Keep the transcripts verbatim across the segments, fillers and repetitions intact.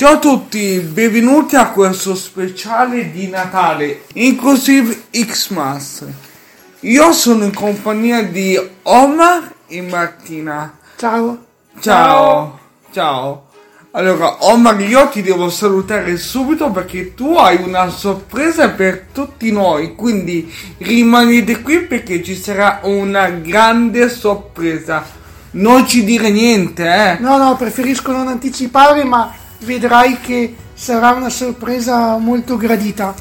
Ciao a tutti, benvenuti a questo speciale di Natale InclusiveXmas. Io sono in compagnia di Omar e Martina. Ciao. Ciao. Ciao. Allora, Omar, io ti devo salutare subito perché tu hai una sorpresa per tutti noi. Quindi rimanete qui perché ci sarà una grande sorpresa. Non ci dire niente, eh. No, no, preferisco non anticipare, ma vedrai che sarà una sorpresa molto gradita.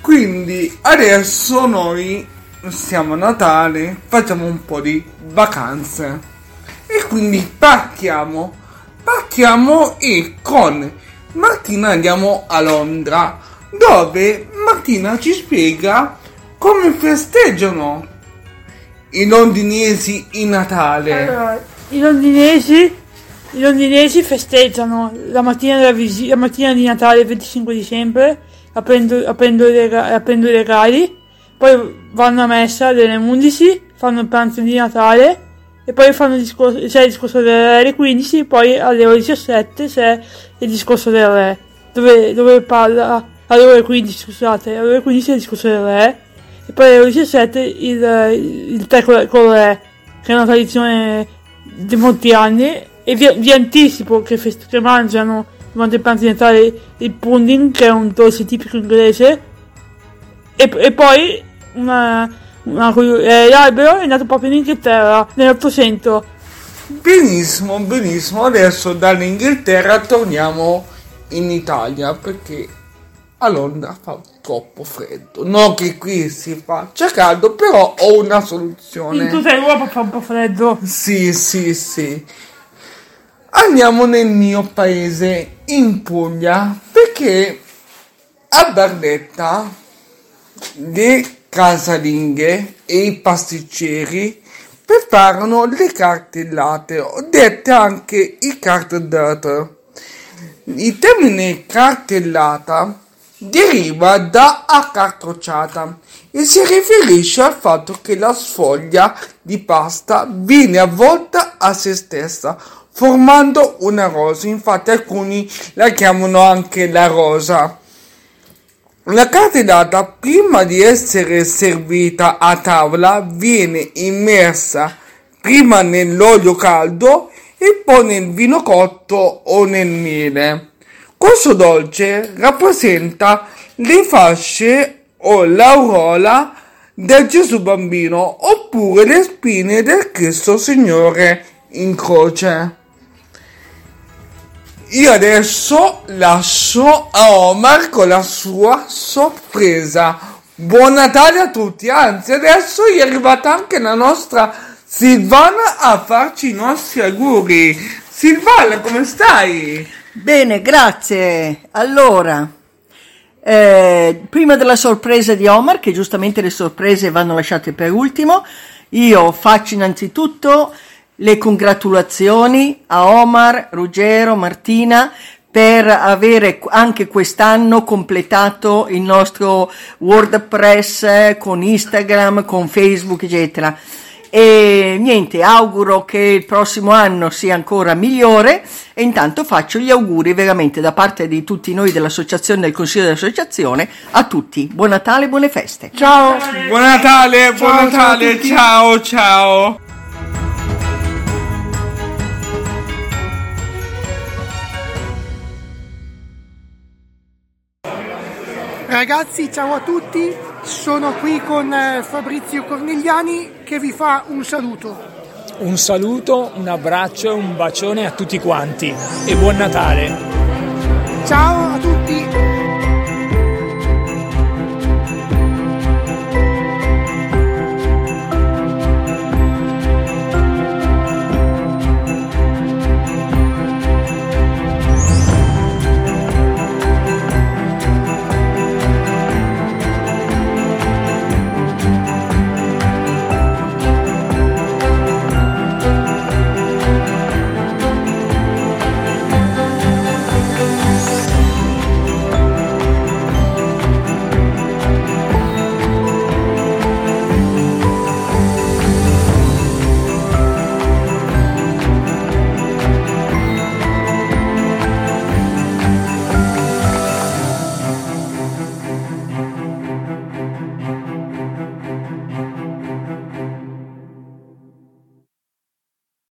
Quindi adesso noi siamo a Natale, facciamo un po' di vacanze e quindi partiamo partiamo e con Martina andiamo a Londra, dove Martina ci spiega come festeggiano i londinesi il Natale. Allora, i londinesi I londinesi festeggiano la mattina, della visi- la mattina di Natale, il venticinque dicembre, aprendo, aprendo, i rega- aprendo i regali, poi vanno a messa alle undici, fanno il pranzo di Natale e poi fanno il discorso, c'è il discorso del re alle quindici, poi alle ore diciassette c'è il discorso del re, dove, dove parla, alle ore quindici, scusate, alle ore quindici è il discorso del re e poi alle ore diciassette il, il tè col, col re, che è una tradizione di molti anni. E vi, vi anticipo che, fest- che mangiano durante il pranzo di Natale il pudding, che è un dolce tipico inglese, e, e poi una, una, eh, l'albero è nato proprio in Inghilterra nell'Ottocento. Benissimo, benissimo. Adesso dall'Inghilterra torniamo in Italia perché a Londra fa troppo freddo. Non che qui si faccia caldo, però ho una soluzione. In tutta Europa fa un po' freddo. Sì, sì, sì. Andiamo nel mio paese, in Puglia, perché a Barletta le casalinghe e i pasticceri preparano le cartellate, o dette anche i cartiddate. Il termine cartellata deriva da accartocciata e si riferisce al fatto che la sfoglia di pasta viene avvolta a se stessa, formando una rosa. Infatti alcuni la chiamano anche la rosa. La cartellata, prima di essere servita a tavola, viene immersa prima nell'olio caldo e poi nel vino cotto o nel miele. Questo dolce rappresenta le fasce o l'aureola del Gesù bambino, oppure le spine del Cristo Signore in croce. Io adesso lascio a Omar con la sua sorpresa. Buon Natale a tutti, anzi adesso è arrivata anche la nostra Silvana a farci i nostri auguri. Silvana, come stai? Bene, grazie. Allora, eh, prima della sorpresa di Omar, che giustamente le sorprese vanno lasciate per ultimo, io faccio innanzitutto le congratulazioni a Omar, Ruggero, Martina per avere anche quest'anno completato il nostro WordPress con Instagram, con Facebook, eccetera. E niente, auguro che il prossimo anno sia ancora migliore e intanto faccio gli auguri veramente da parte di tutti noi dell'associazione, del consiglio dell'associazione, a tutti. Buon Natale, buone feste. Ciao. Buon Natale, buon Natale, ciao, ciao. Ragazzi, ciao a tutti, sono qui con Fabrizio Cornigliani che vi fa un saluto. Un saluto, un abbraccio e un bacione a tutti quanti e buon Natale!